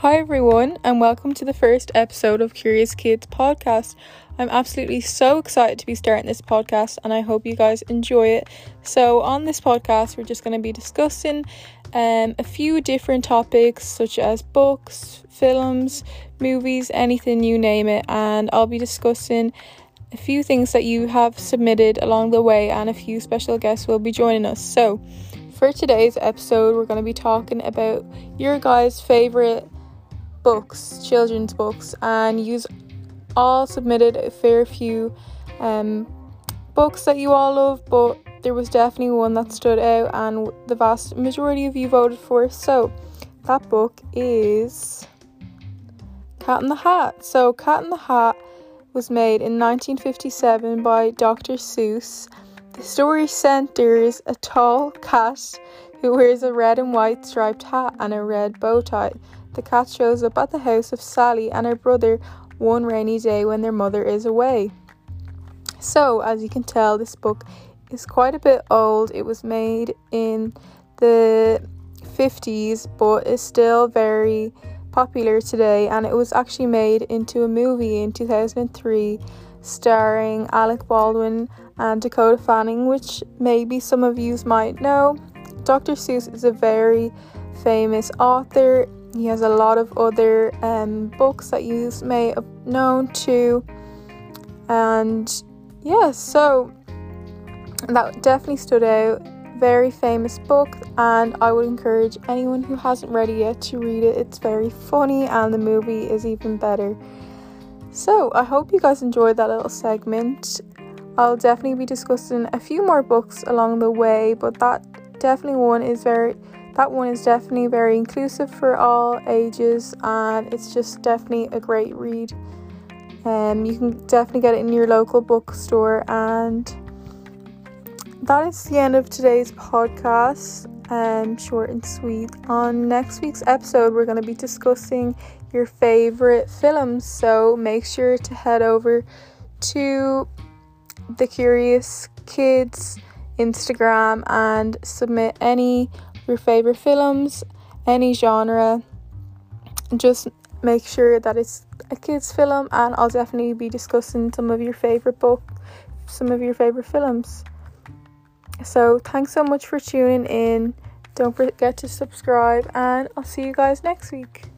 Hi everyone, and welcome to the first episode of Curious Kids podcast. I'm absolutely so excited to be starting this podcast, and I hope you guys enjoy it. So on this podcast, we're just going to be discussing a few different topics such as books, films, movies, anything, you name it. And I'll be discussing a few things that you have submitted along the way, and a few special guests will be joining us. So for today's episode, we're going to be talking about your guys' favourite books, children's books, and you all submitted a fair few books that you all love, but there was definitely one that stood out and the vast majority of you voted for. So that book is Cat in the Hat. So Cat in the Hat was made in 1957 by Dr. Seuss. The story centers a tall cat who wears a red and white striped hat and a red bow tie. The cat shows up at the house of Sally and her brother one rainy day when their mother is away. So, as you can tell, this book is quite a bit old. It was made in the 50s, but is still very popular today. And it was actually made into a movie in 2003, starring Alec Baldwin and Dakota Fanning, which maybe some of you might know. Dr. Seuss is a very famous author. He has a lot of other books that you may have known to, and yeah, so that definitely stood out. Very famous book, and I would encourage anyone who hasn't read it yet to read it. It's very funny, and the movie is even better. So I hope you guys enjoyed that little segment. I'll definitely be discussing a few more books along the way, but that one is definitely very inclusive for all ages, and it's just definitely a great read. You can definitely get it in your local bookstore. And that is the end of today's podcast, short and sweet. On next week's episode, we're going to be discussing your favourite films, so make sure to head over to the Curious Kids Instagram and submit any your favorite films, any genre. Just make sure that it's a kids film, and I'll definitely be discussing some of your favorite books, some of your favorite films. So thanks so much for tuning in. Don't forget to subscribe, and I'll see you guys next week.